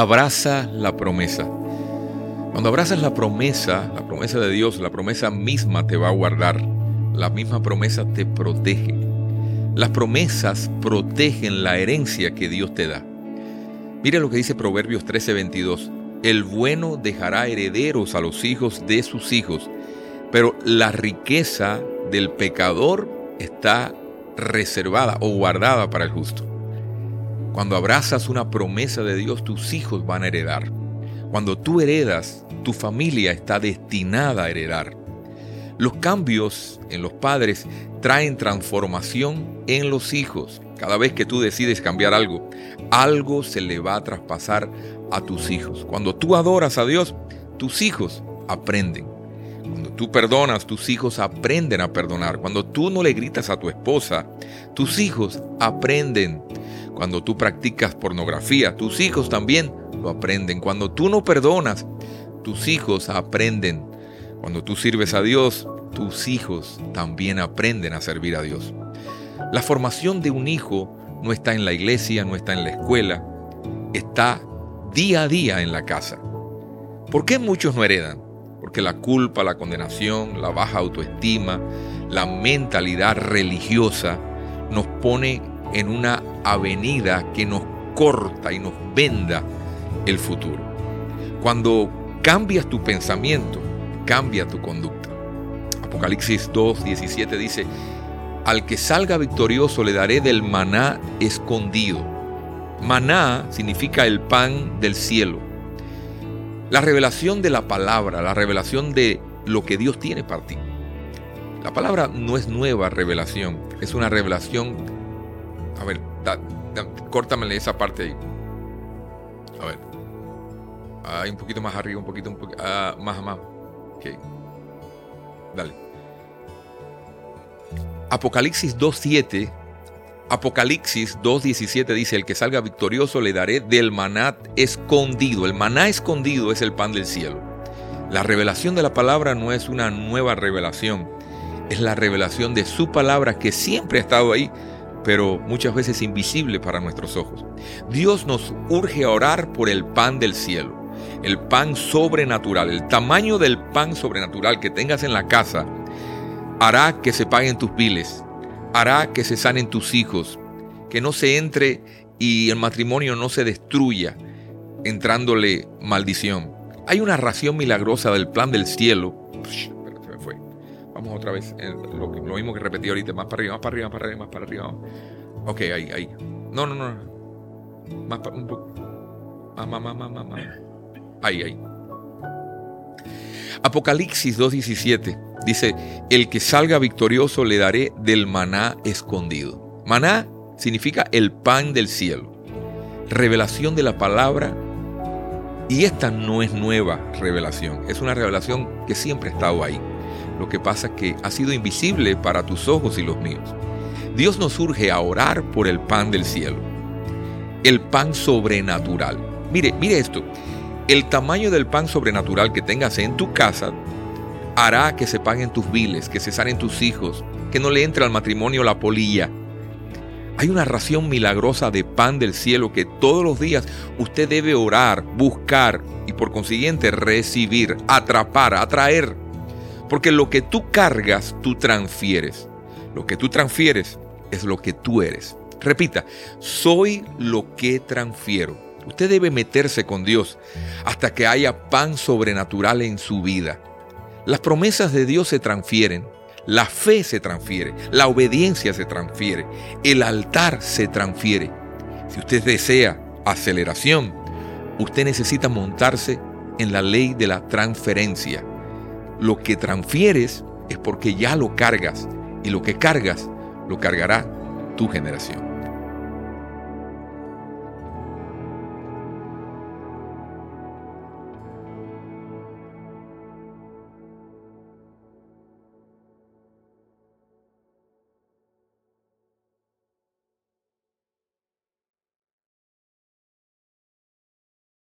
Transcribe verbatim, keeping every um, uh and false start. abraza la promesa. Cuando abrazas la promesa, la promesa de Dios, la promesa misma te va a guardar. La misma promesa te protege. Las promesas protegen la herencia que Dios te da. Mira lo que dice Proverbios trece veintidós. El bueno dejará herederos a los hijos de sus hijos, pero la riqueza del pecador está reservada o guardada para el justo. Cuando abrazas una promesa de Dios, tus hijos van a heredar. Cuando tú heredas, tu familia está destinada a heredar. Los cambios en los padres traen transformación en los hijos. Cada vez que tú decides cambiar algo, algo se le va a traspasar a tus hijos. Cuando tú adoras a Dios, tus hijos aprenden. Cuando tú perdonas, tus hijos aprenden a perdonar. Cuando tú no le gritas a tu esposa, tus hijos aprenden. Cuando tú practicas pornografía, tus hijos también lo aprenden. Cuando tú no perdonas, tus hijos aprenden. Cuando tú sirves a Dios, tus hijos también aprenden a servir a Dios. La formación de un hijo no está en la iglesia, no está en la escuela, está día a día en la casa. ¿Por qué muchos no heredan? Porque la culpa, la condenación, la baja autoestima, la mentalidad religiosa nos pone en una avenida que nos corta y nos venda el futuro. Cuando cambias tu pensamiento, cambia tu conducta. Apocalipsis dos diecisiete dice: al que salga victorioso le daré del maná escondido. Maná significa el pan del cielo. La revelación de la palabra, la revelación de lo que Dios tiene para ti. La palabra no es nueva revelación, es una revelación. A ver, da, da, córtamele esa parte ahí. A ver. Ahí un poquito más arriba, un poquito, un poquito. Ah, más, más. Okay. Dale. Apocalipsis dos siete. Apocalipsis dos diecisiete dice: el que salga victorioso le daré del maná escondido. El maná escondido es el pan del cielo. La revelación de la palabra no es una nueva revelación, es la revelación de su palabra que siempre ha estado ahí, pero muchas veces invisible para nuestros ojos. Dios nos urge a orar por el pan del cielo. El pan sobrenatural, el tamaño del pan sobrenatural que tengas en la casa hará que se paguen tus biles, hará que se sanen tus hijos, que no se entre y el matrimonio no se destruya entrándole maldición. Hay una ración milagrosa del plan del cielo. Psh, pero se me fue. Vamos otra vez, lo, lo mismo que repetí ahorita, más para arriba, más para arriba, más para arriba, más para arriba. Ok, ahí, ahí. No, no, no. Más para un poco. Más, más, más, más, más. más. Ahí, ahí. Apocalipsis dos diecisiete dice: el que salga victorioso le daré del maná escondido. Maná significa el pan del cielo, revelación de la palabra, y esta no es nueva revelación, es una revelación que siempre ha estado ahí. Lo que pasa es que ha sido invisible para tus ojos y los míos. Dios nos urge a orar por el pan del cielo, el pan sobrenatural. Mire, mire esto. El tamaño del pan sobrenatural que tengas en tu casa hará que se paguen tus biles, que se sanen tus hijos, que no le entre al matrimonio la polilla. Hay una ración milagrosa de pan del cielo que todos los días usted debe orar, buscar y por consiguiente recibir, atrapar, atraer. Porque lo que tú cargas, tú transfieres. Lo que tú transfieres es lo que tú eres. Repita, soy lo que transfiero. Usted debe meterse con Dios hasta que haya pan sobrenatural en su vida. Las promesas de Dios se transfieren, la fe se transfiere, la obediencia se transfiere, el altar se transfiere. Si usted desea aceleración, usted necesita montarse en la ley de la transferencia. Lo que transfieres es porque ya lo cargas, y lo que cargas lo cargará tu generación.